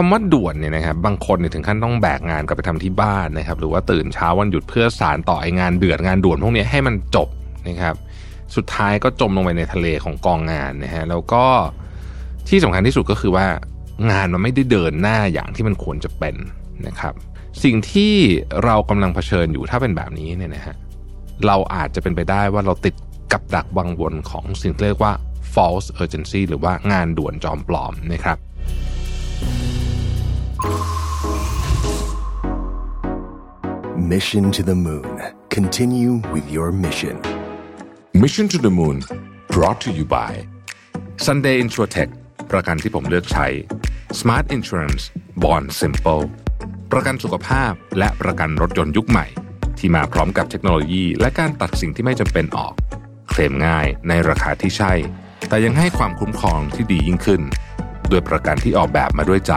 คำว่าด่วนเนี่ยนะครับบางคนถึงขั้นต้องแบกงานกลับไปทำที่บ้านนะครับหรือว่าตื่นเช้าวันหยุดเพื่อสานต่อไองานเดือดงานด่วนพวกนี้ให้มันจบนะครับสุดท้ายก็จมลงไปในทะเลของกองงานนะฮะแล้วก็ที่สำคัญที่สุดก็คือว่างานมันไม่ได้เดินหน้าอย่างที่มันควรจะเป็นนะครับสิ่งที่เรากำลังเผชิญอยู่ถ้าเป็นแบบนี้เนี่ยนะฮะเราอาจจะเป็นไปได้ว่าเราติดกับดักวังวนของสิ่งที่เรียกว่า false urgency หรือว่างานด่วนจอมปลอมนะครับMission to the Moon. Continue with your mission. Mission to the Moon. Brought to you by Sunday Insurtech ประกันที่ผมเลือกใช้ Smart Insurance Bond Simple ประกันสุขภาพและประกันรถยนต์ยุคใหม่ที่มาพร้อมกับเทคโนโลยีและการตัดสิ่งที่ไม่จำเป็นออกเคลมง่ายในราคาที่ใช่แต่ยังให้ความคุ้มครองที่ดียิ่งขึ้นด้วยประกันที่ออกแบบมาด้วยใจ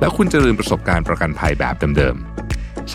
แล้วคุณจะลืมประสบการณ์ประกันภัยแบบเดิมๆ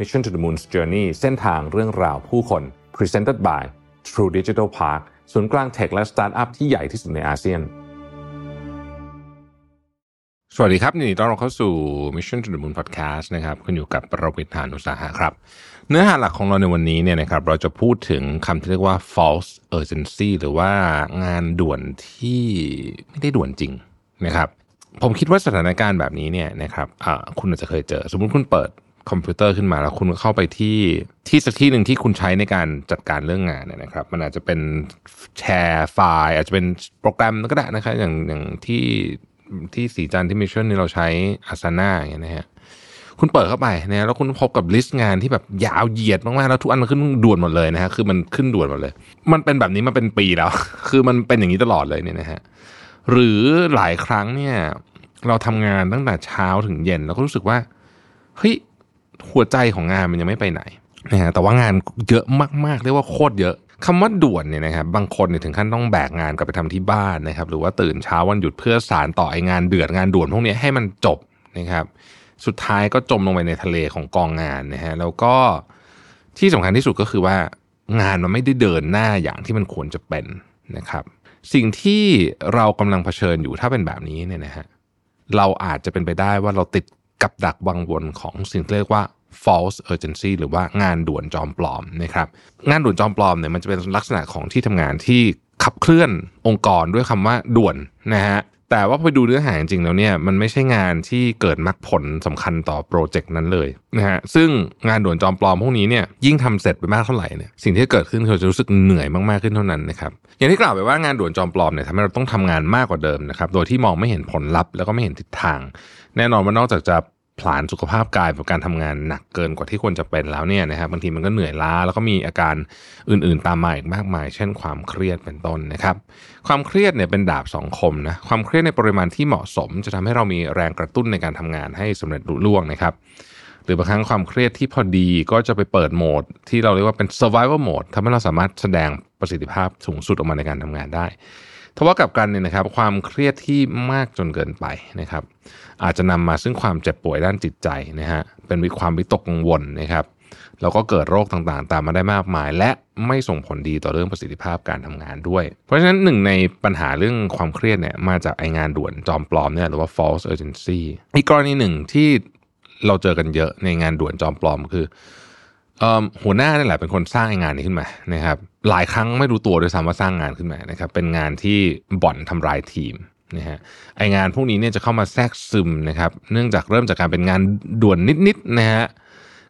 Mission to the Moon's Journey เส้นทางเรื่องราวผู้คน Presented by True Digital Park ศูนย์กลางเทคและสตาร์ทอัพที่ใหญ่ที่สุดในอาเซียนสวัสดีครับนี่ต้อนรับเข้าสู่ Mission to the Moon Podcast นะครับคุณอยู่กับประวิทย์ หาญอุตสาหะครับเนื้อหาหลักของเราในวันนี้เนี่ยนะครับเราจะพูดถึงคำที่เรียกว่า False Urgency หรือว่างานด่วนที่ไม่ได้ด่วนจริงนะครับผมคิดว่าสถานการณ์แบบนี้เนี่ยนะครับคุณอาจจะเคยเจอสมมุติคุณเปิดคอมพิวเตอร์ขึ้นมาแล้วคุณเข้าไปที่สักที่หนึ่งที่คุณใช้ในการจัดการเรื่องงานนะครับมันอาจจะเป็นแชร์ไฟล์อาจจะเป็นโปรแกรมก็ได้นะครับอย่างที่สีจันที่มิชชั่นนี่เราใช้ Asana อย่างเงี้ยนะฮะคุณเปิดเข้าไปนะแล้วคุณพบกับลิสต์งานที่แบบยาวเหยียดมากๆแล้วทุกอันมันขึ้นด่วนหมดเลยนะฮะคือมันขึ้นด่วนหมดเลยมันเป็นแบบนี้มาเป็นปีแล้ว คือมันเป็นอย่างนี้ตลอดเลยเนี่ยนะฮะหรือหลายครั้งเนี่ยเราทำงานตั้งแต่เช้าถึงเย็นแล้วก็รู้สึกว่าเฮ้ยหัวใจของงานมันยังไม่ไปไหนนะฮะแต่ว่างานเยอะมากๆเรียกว่าโคตรเยอะคำว่าด่วนเนี่ยนะครับบางคนเนี่ยถึงขั้นต้องแบกงานกลับไปทำที่บ้านนะครับหรือว่าตื่นเช้าวันหยุดเพื่อสานต่อไองานเดือดงานด่วนพวกนี้ให้มันจบนะครับสุดท้ายก็จมลงไปในทะเลของกองงานนะฮะแล้วก็ที่สำคัญที่สุดก็คือว่างานมันไม่ได้เดินหน้าอย่างที่มันควรจะเป็นนะครับสิ่งที่เรากำลังเผชิญอยู่ถ้าเป็นแบบนี้เนี่ยนะฮะเราอาจจะเป็นไปได้ว่าเราติดกับดักวังวนของสิ่งที่เรียกว่า false urgency หรือว่างานด่วนจอมปลอมนะครับงานด่วนจอมปลอมเนี่ยมันจะเป็นลักษณะของที่ทำงานที่ขับเคลื่อนองค์กรด้วยคำว่าด่วนนะฮะแต่ว่าพอไปดูเนื้อหาจริงๆแล้วเนี่ยมันไม่ใช่งานที่เกิดมรรคผลสำคัญต่อโปรเจกต์นั้นเลยนะฮะซึ่งงานด่วนจอมปลอมพวกนี้เนี่ยยิ่งทำเสร็จไปมากเท่าไหร่เนี่ยสิ่งที่เกิดขึ้นคือจะรู้สึกเหนื่อยมากๆขึ้นเท่านั้นนะครับอย่างที่กล่าวไปว่างานด่วนจอมปลอมเนี่ยทำให้เราต้องทำงานมากกว่าเดิมนะครับโดยที่มองไม่เห็นผลลัพธ์แล้วก็ไม่เห็นทิศทางแน่นอนว่านอกจากจะผลาญสุขภาพกายกับการทำงานหนักเกินกว่าที่ควรจะเป็นแล้วเนี่ยนะครับบางทีมันก็เหนื่อยล้าแล้วก็มีอาการอื่นๆตามมาอีกมากมายเช่นความเครียดเป็นต้นนะครับความเครียดเนี่ยเป็นดาบสองคมนะความเครียดในปริมาณที่เหมาะสมจะทำให้เรามีแรงกระตุ้นในการทำงานให้สำเร็จลุล่วงนะครับหรือบางครั้งความเครียดที่พอดีก็จะไปเปิดโหมดที่เราเรียกว่าเป็น survival mode ทำให้เราสามารถแสดงประสิทธิภาพสูงสุดออกมาในการทำงานได้ทว่ากับกันเนี่ยนะครับความเครียดที่มากจนเกินไปนะครับอาจจะนำมาซึ่งความเจ็บป่วยด้านจิตใจนะฮะเป็นความวิตกกังวลนะครับแล้วก็เกิดโรคต่างๆตามมาได้มากมายและไม่ส่งผลดีต่อเรื่องประสิทธิภาพการทำงานด้วยเพราะฉะนั้นหนึ่งในปัญหาเรื่องความเครียดเนี่ยมาจากไองานด่วนจอมปลอมเนี่ยหรือว่า false urgency อีกกรณีหนึ่งที่เราเจอกันเยอะในงานด่วนจอมปลอมคือหัวหน้านี่แหละเป็นคนสร้างงานนี้ขึ้นมานะครับหลายครั้งไม่รู้ตัวด้วยซ้ำว่าสร้างงานขึ้นมานะครับเป็นงานที่บ่อนทำลายทีมนะฮะไองานพวกนี้เนี่ยจะเข้ามาแทรกซึมนะครับเนื่องจากเริ่มจากการเป็นงานด่วนนิดๆนะฮะ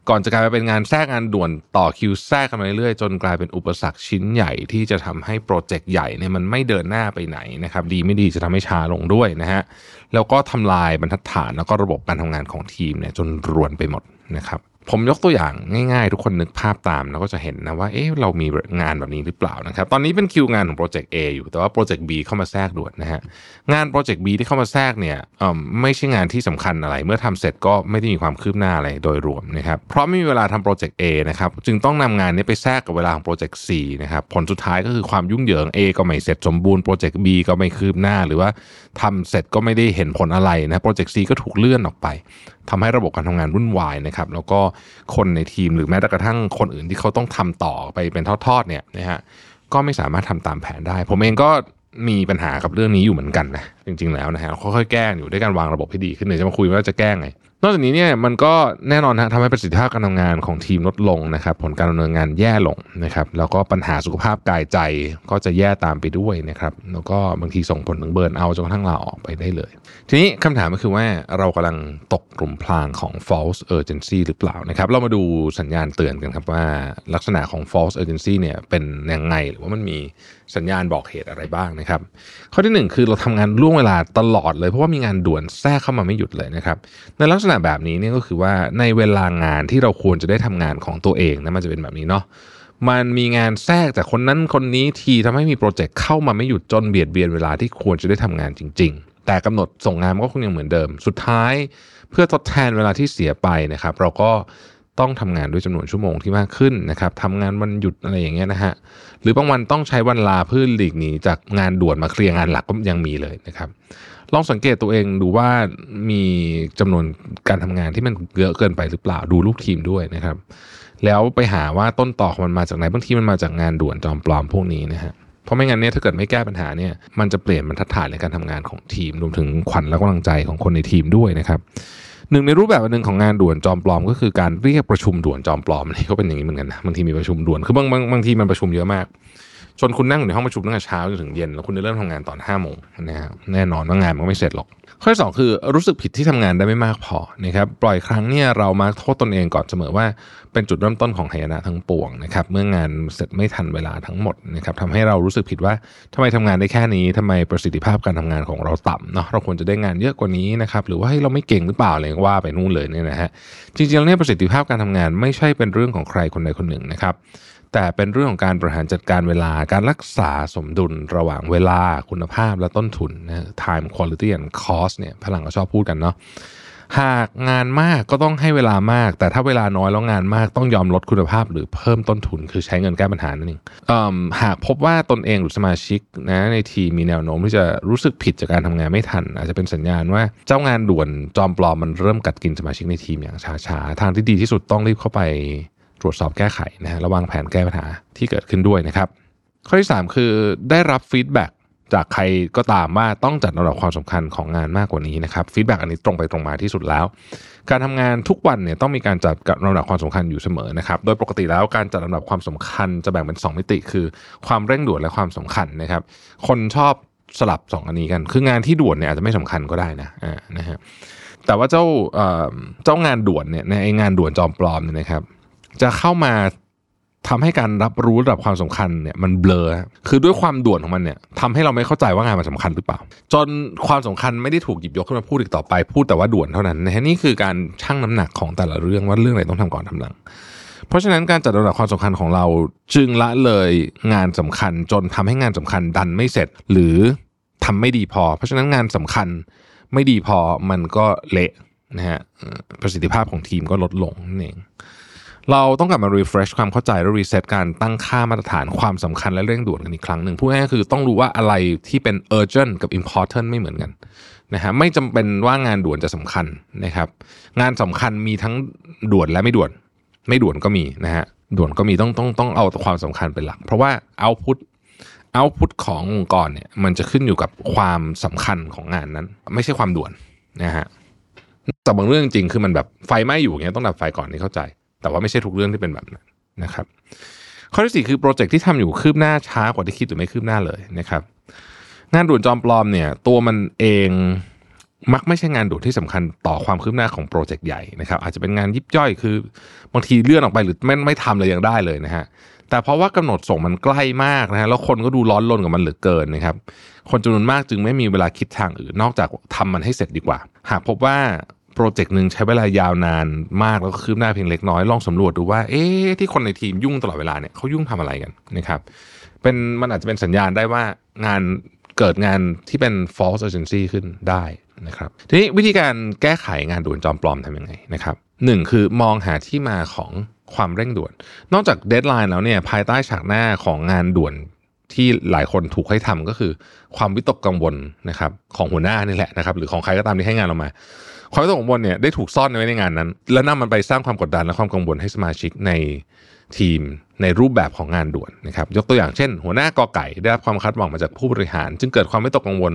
ก่อนจะกลายเป็นงานแทรกงานด่วนต่อคิวแทรกกันมาเรื่อยๆจนกลายเป็นอุปสรรคชิ้นใหญ่ที่จะทำให้โปรเจกต์ใหญ่เนี่ยมันไม่เดินหน้าไปไหนนะครับดีไม่ดีจะทำให้ช้าลงด้วยนะฮะแล้วก็ทำลายบรรทัดฐานแล้วก็ระบบการทำงานของทีมเนี่ยจนรวนไปหมดนะครับผมยกตัวอย่างง่ายๆทุกคนนึกภาพตามแล้วก็จะเห็นนะว่าเอ๊ะเรามีงานแบบนี้หรือเปล่านะครับตอนนี้เป็นคิวงานของโปรเจกต์ A อยู่แต่ว่าโปรเจกต์ B เข้ามาแทรกด่วนนะฮะงานโปรเจกต์ B ที่เข้ามาแทรกเนี่ยไม่ใช่งานที่สำคัญอะไรเมื่อทำเสร็จก็ไม่ได้มีความคืบหน้าอะไรโดยรวมนะครับเพราะไม่มีเวลาทำโปรเจกต์ A นะครับจึงต้องนำงานนี้ไปแทรกกับเวลาของโปรเจกต์ C นะครับผลสุดท้ายก็คือความยุ่งเหยิง A ก็ไม่เสร็จสมบูรณ์โปรเจกต์ B ก็ไม่คืบหน้าหรือว่าทำเสร็จก็ไม่ได้เห็นผลอะไรนะโปรเจกต์ C ก็ถูกเลื่อนออกไปทำให้ระบบการทำงานวุ่นวายนะครับแล้วก็คนในทีมหรือแม้แต่กระทั่งคนอื่นที่เขาต้องทำต่อไปเป็นทอดๆเนี่ยนะฮะก็ไม่สามารถทำตามแผนได้ผมเองก็มีปัญหากับเรื่องนี้อยู่เหมือนกันนะจริงๆแล้วนะฮะค่อยๆแก้อยู่ด้วยการวางระบบให้ดีขึ้นเดี๋ยวจะมาคุยว่าจะแก้ไงนอกจากนี้เนี่ยมันก็แน่นอนทำให้ประสิทธิภาพการทำงานของทีมลดลงนะครับผลการดำเนินงานแย่ลงนะครับแล้วก็ปัญหาสุขภาพกายใจก็จะแย่ตามไปด้วยนะครับแล้วก็บางทีส่งผลถึงเบิร์นเอาท์จนกระทั่งลาออกไปได้เลยทีนี้คำถามก็คือว่าเรากำลังตกกลุ่มพรางของ false urgency หรือเปล่านะครับเรามาดูสัญญาณเตือนกันครับว่าลักษณะของ false urgency เนี่ยเป็นยังไงหรือว่ามันมีสัญญาณบอกเหตุอะไรบ้างนะครับข้อที่หนึ่งคือเราทำงานล่วงเวลาตลอดเลยเพราะว่ามีงานด่วนแทรกเข้ามาไม่หยุดเลยนะครับในลักษณะแบบนี้เนี่ยก็คือว่าในเวลางานที่เราควรจะได้ทำงานของตัวเองนะมันจะเป็นแบบนี้เนาะมันมีงานแทรกจากคนนั้นคนนี้ทีทำให้มีโปรเจกต์เข้ามาไม่หยุดจนเบียดเบียนเวลาที่ควรจะได้ทำงานจริงๆแต่กำหนดส่งงานก็คงยังเหมือนเดิมสุดท้ายเพื่อทดแทนเวลาที่เสียไปนะครับเราก็ต้องทำงานด้วยจำนวนชั่วโมงที่มากขึ้นนะครับทำงานวันหยุดอะไรอย่างเงี้ยนะฮะหรือบางวันต้องใช้วันลาเพื่อหลีกหนีจากงานด่วนมาเคลียร์งานหลักก็ยังมีเลยนะครับลองสังเกตตัวเองดูว่ามีจำนวนการทำงานที่มันเยอะเกินไปหรือเปล่าดูลูกทีมด้วยนะครับแล้วไปหาว่าต้นตอของมันมาจากไหนบางทีมันมาจากงานด่วนจอมปลอมพวกนี้นะฮะเพราะไม่งั้นเนี่ยถ้าเกิดไม่แก้ปัญหาเนี่ยมันจะเปลี่ยนบรรทัดฐานในการทำงานของทีมรวมถึงขวัญและกำลังใจของคนในทีมด้วยนะครับหนึ่งในรูปแบบนึงของงานด่วนจอมปลอมก็คือการเรียกประชุมด่วนจอมปลอมนี่ก็เป็นอย่างนี้เหมือนกันนะบางทีมีประชุมด่วนคือบางทีมันประชุมเยอะมากจนคุณนั่งอยู่ในห้องประชุมตั้งแต่เช้าจนถึงเย็นแล้วคุณจะเริ่มทำงานตอน 5 โมงนะฮะแน่นอนว่างานมันไม่เสร็จหรอกข้อที่สองคือรู้สึกผิดที่ทำงานได้ไม่มากพอนะครับปล่อยครั้งเนี่ยเรามาโทษตนเองก่อนเสมอว่าเป็นจุดเริ่มต้นของหายนะทั้งปวงนะครับเมื่องานเสร็จไม่ทันเวลาทั้งหมดนะครับทำให้เรารู้สึกผิดว่าทำไมทำงานได้แค่นี้ทำไมประสิทธิภาพการทำงานของเราต่ำเนาะเราควรจะได้งานเยอะกว่านี้นะครับหรือว่าให้เราไม่เก่งหรือเปล่าอะไรก็ว่าไปนู่นเลยเนี่ยนะฮะจริงๆแล้วเนี่ยประสิทธิภาพการทำงานไม่ใช่เป็นเรื่องของใครคนใดคนหนึ่งนะครับแต่เป็นเรื่องของการบริหารจัดการเวลาการรักษาสมดุลระหว่างเวลาคุณภาพและต้นทุนนะ time quality and cost เนี่ยพลังก็ชอบพูดกันเนาะหากงานมากก็ต้องให้เวลามากแต่ถ้าเวลาน้อยแล้วงานมากต้องยอมลดคุณภาพหรือเพิ่มต้นทุนคือใช้เงินแก้ปัญหานั่นเองหากพบว่าตนเองหรือสมาชิกนะในทีมมีแนวโน้มที่จะรู้สึกผิดจากการทำงานไม่ทันอาจจะเป็นสัญญาณว่าเจ้างานด่วนจอมปลอมมันเริ่มกัดกินสมาชิกในทีมอย่างช้าๆทางที่ดีที่สุดต้องรีบเข้าไปตรวจสอบแก้ไขนะฮะระวังแผนแก้ปัญหาที่เกิดขึ้นด้วยนะครับข้อที่3คือได้รับฟีดแบ็กจากใครก็ตามว่าต้องจัดระดับความสำคัญของงานมากกว่านี้นะครับฟีดแบ็กอันนี้ตรงไปตรงมาที่สุดแล้วการทำงานทุกวันเนี่ยต้องมีการจัดระดับความสำคัญอยู่เสมอนะครับโดยปกติแล้วการจัดระดับความสำคัญจะแบ่งเป็น2มิติคือความเร่งด่วนและความสำคัญนะครับคนชอบสลับ2อันนี้กันคืองานที่ด่วนเนี่ยอาจจะไม่สำคัญก็ได้นะนะฮะแต่ว่าเจ้า งานด่วนเนี่ยในงานด่วนจอมปลอมเนี่ยนะครับจะเข้ามาทำให้การรับรู้ระดับความสำคัญเนี่ยมันเบลอคือด้วยความด่วนของมันเนี่ยทำให้เราไม่เข้าใจว่างานมันสำคัญหรือเปล่าจนความสำคัญไม่ได้ถูกหยิบยกขึ้นมาพูดอีกต่อไปพูดแต่ว่าด่วนเท่านั้นนะฮะนี่คือการชั่งน้ำหนักของแต่ละเรื่องว่าเรื่องไหนต้องทำก่อนทำหลังเพราะฉะนั้นการจัดระดับความสำคัญของเราจึงละเลยงานสำคัญจนทำให้งานสำคัญดันไม่เสร็จหรือทำไม่ดีพอเพราะฉะนั้นงานสำคัญไม่ดีพอมันก็เละนะฮะประสิทธิภาพของทีมก็ลดลงนั่นเองเราต้องกลับมา refresh ความเข้าใจและ reset การตั้งค่ามาตรฐานความสำคัญและเร่งด่วนกันอีกครั้งหนึ่งพูดง่ายๆคือต้องรู้ว่าอะไรที่เป็น urgent กับ important ไม่เหมือนกันนะฮะไม่จำเป็นว่างานด่วนจะสำคัญนะครับงานสำคัญมีทั้งด่วนและไม่ด่วนไม่ด่วนก็มีนะฮะด่วนก็มีต้องเอาความสำคัญเป็นหลักเพราะว่า output ขององค์กรเนี่ยมันจะขึ้นอยู่กับความสำคัญของงานนั้นไม่ใช่ความด่วนนะฮะแต่บางเรื่องจริงคือมันแบบไฟไหม้อยู่อย่างเงี้ยต้องดับไฟก่อนนี่เข้าใจแต่ว่าไม่ใช่ทุกเรื่องที่เป็นแบบนั้นนะครับข้อที่สี่คือโปรเจกต์ที่ทำอยู่คืบหน้าช้ากว่าที่คิดหรือไม่คืบหน้าเลยนะครับงานด่วนจอมปลอมเนี่ยตัวมันเอง มักไม่ใช่งานด่วนที่สำคัญต่อความคืบหน้าของโปรเจกต์ใหญ่นะครับอาจจะเป็นงานยิบย่อยคือบางทีเลื่อนออกไปหรือไม่ทำเลยยังได้เลยนะฮะแต่เพราะว่ากำหนดส่งมันใกล้มากนะฮะแล้วคนก็ดูร้อนรนกับมันเหลือเกินนะครับคนจำนวนมากจึงไม่มีเวลาคิดทางอื่นนอกจากทำมันให้เสร็จดีกว่าหากพบว่าโปรเจกต์นึงใช้เวลายาวนานมากแล้วก็คืบหน้าเพียงเล็กน้อยลองสำรวจดูว่าเอ๊ะที่คนในทีมยุ่งตลอดเวลาเนี่ยเขายุ่งทำอะไรกันนะครับมันอาจจะเป็นสัญญาณได้ว่างานเกิดงานที่เป็น false urgency ขึ้นได้นะครับทีนี้วิธีการแก้ไขงานด่วนจอมปลอมทำยังไงนะครับ1คือมองหาที่มาของความเร่งด่วนนอกจากเดดไลน์แล้วเนี่ยภายใต้ฉากหน้าของงานด่วนที่หลายคนถูกให้ทำก็คือความวิตกกังวลนะครับของหัวหน้านี่แหละนะครับหรือของใครก็ตามที่ให้งานเรามาความวิตกกังวลเนี่ยได้ถูกซ่อนไว้ในงานนั้นและนำมันไปสร้างความกดดันและความกังวลให้สมาชิกในทีมในรูปแบบของงานด่วนนะครับยกตัวอย่างเช่นหัวหน้ากอไก่ได้รับความคาดหวังมาจากผู้บริหารจึงเกิดความวิตกกังวล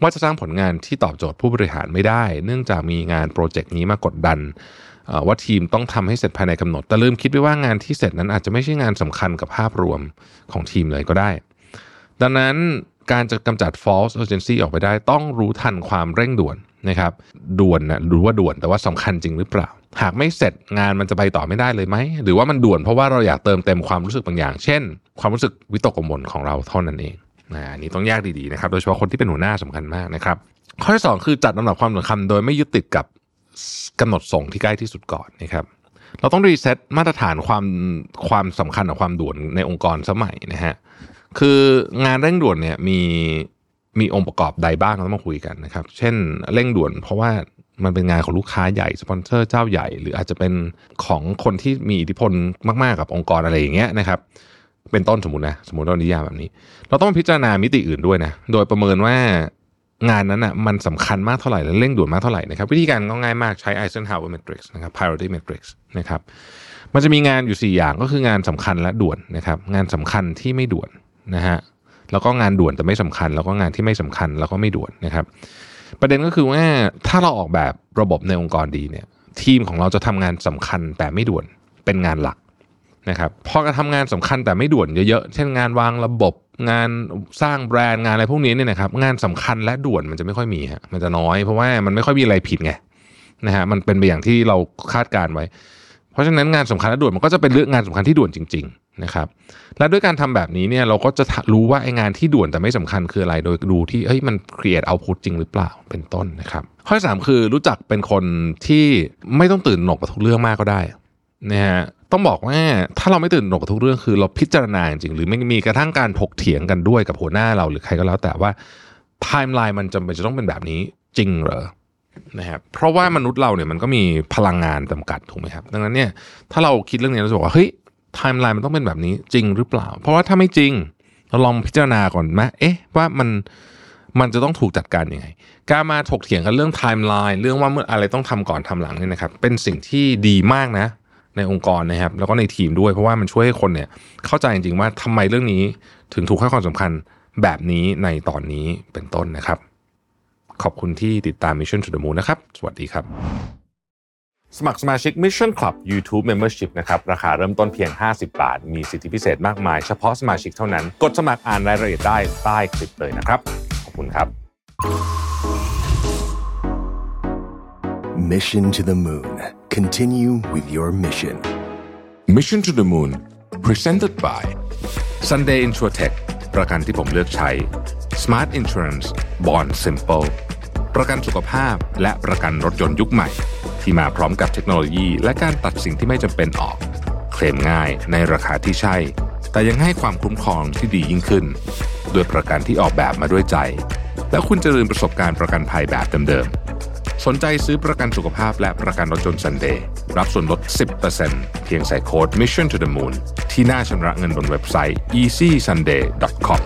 ว่าจะสร้างผลงานที่ตอบโจทย์ผู้บริหารไม่ได้เนื่องจากมีงานโปรเจกต์นี้มากดดันว่าทีมต้องทำให้เสร็จภายในกำหนดแต่ลืมคิดไปว่างานที่เสร็จนั้นอาจจะไม่ใช่งานสำคัญกับภาพรวมของทีมเลยก็ได้ดังนั้นการจะกำจัด false urgency ออกไปได้ต้องรู้ทันความเร่งด่วนนะครับด่วนนะรู้ว่าด่วนแต่ว่าสำคัญจริงหรือเปล่าหากไม่เสร็จงานมันจะไปต่อไม่ได้เลยไหมหรือว่ามันด่วนเพราะว่าเราอยากเติมเต็มความรู้สึกบางอย่างเช่นความรู้สึกวิตกกังวลของเราเท่านั้นเองอันนี้ต้องแยกดีๆนะครับโดยเฉพาะคนที่เป็นหัวหน้าสำคัญมากนะครับข้อที่2คือจัดลำดับความสำคัญโดยไม่ยึดติดกับกำหนดส่งที่ใกล้ที่สุดก่อนนะครับเราต้องรีเซ็ตมาตรฐานความสำคัญกับความด่วนในองค์กรสมัยนะฮะคืองานเร่งด่วนเนี่ยมีองค์ประกอบใดบ้างเราต้องมาคุยกันนะครับเช่นเร่งด่วนเพราะว่ามันเป็นงานของลูกค้าใหญ่สปอนเซอร์เจ้าใหญ่หรืออาจจะเป็นของคนที่มีอิทธิพลมากๆกับองค์กรอะไรอย่างเงี้ยนะครับเป็นต้นสมมุติเรานิยามแบบนี้เราต้องพิจารณามิติอื่นด้วยนะโดยประเมินว่างานนั้นอ่ะมันสำคัญมากเท่าไหร่และเร่งด่วนมากเท่าไหร่นะครับวิธีการก็ง่ายมากใช้ Eisenhower Matrix นะครับ Priority Matrix นะครับมันจะมีงานอยู่4อย่างก็คืองานสำคัญและด่วนนะครับงานสำคัญที่ไม่ด่วนนะฮะแล้วก็งานด่วนแต่ไม่สำคัญแล้วก็งานที่ไม่สำคัญแล้วก็ไม่ด่วนนะครับประเด็นก็คือว่าถ้าเราออกแบบระบบในองค์กรดีเนี่ยทีมของเราจะทำงานสำคัญแต่ไม่ด่วนเป็นงานหลักนะครับพอการทำงานสำคัญแต่ไม่ด่วนเยอะๆเช่นงานวางระบบงานสร้างแบรนด์งานอะไรพวกนี้เนี่ยนะครับงานสำคัญและด่วนมันจะไม่ค่อยมีฮะมันจะน้อยเพราะว่ามันไม่ค่อยมีอะไรผิดไงนะฮะมันเป็นไปอย่างที่เราคาดการไว้เพราะฉะนั้นงานสำคัญและด่วนมันก็จะเป็นเรื่องงานสำคัญที่ด่วนจริงๆนะครับและด้วยการทำแบบนี้เนี่ยเราก็จะรู้ว่าไอ้งานที่ด่วนแต่ไม่สำคัญคืออะไรโดยดูที่เฮ้ยมัน create output จริงหรือเปล่าเป็นต้นนะครับข้อที่ 3คือรู้จักเป็นคนที่ไม่ต้องตื่นหนกกับทุกเรื่องมากก็ได้นะฮะต้องบอกว่าถ้าเราไม่ตื่นหนกกับทุกเรื่องคือเราพิจารณาจริงหรือไม่มีกระทั่งการถกเถียงกันด้วยกับหัวหน้าเราหรือใครก็แล้วแต่ว่าไทม์ไลน์มันจำเป็นจะต้องเป็นแบบนี้จริงเหรอนะครับเพราะว่ามนุษย์เราเนี่ยมันก็มีพลังงานจำกัดถูกไหมครับดังนั้นเนี่ยถ้าเราคิดเรื่องนี้เราจะบอกว่าเฮ้ยไทม์ไลน์มันต้องเป็นแบบนี้จริงหรือเปล่าเพราะว่าถ้าไม่จริงเราลองพิจารณาก่อนไหมเอ๊ะว่ามันจะต้องถูกจัดการยังไงการมาถกเถียงกันเรื่องไทม์ไลน์เรื่องว่าเมื่ออะไรต้องทำก่อนทำหลังเนี่ยนะครับเป็นสิ่งที่ดีมากนะในองค์กรนะครับแล้วก็ในทีมด้วยเพราะว่ามันช่วยให้คนเนี่ยเข้าใจจริงๆว่าทำไมเรื่องนี้ถึงถูกให้ความสำคัญแบบนี้ในตอนนี้เป็นต้นนะครับขอบคุณที่ติดตาม Mission to the Moon นะครับสวัสดีครับสมัครสมาชิก Mission Club YouTube Membership นะครับราคาเริ่มต้นเพียง50 บาทมีสิทธิพิเศษมากมายเฉพาะสมาชิกเท่านั้นกดสมัครอ่านรายละเอียดได้ใต้คลิปเลยนะครับขอบคุณครับ Mission to the Moon Continue with your mission. Mission to the Moon presented by Sunday Insurtech ประกันที่ผมเลือกใช้ Smart Insurance Bond Simple ประกันสุขภาพและประกันรถยนต์ยุคใหม่ที่มาพร้อมกับเทคโนโลยีและการตัดสิ่งที่ไม่จำเป็นออกเคลมง่ายในราคาที่ใช่แต่ยังให้ความคุ้มครองที่ดียิ่งขึ้นด้วยประกันที่ออกแบบมาด้วยใจและคุณจะลืมประสบการณ์ประกันภัยแบบเดิมๆสนใจซื้อประกันสุขภาพและประกันรถยนต์ Sunday รับส่วนลด 10% เพียงใส่โค้ด Mission to the Moon ที่หน้าชำระเงินบนเว็บไซต์ easysunday.com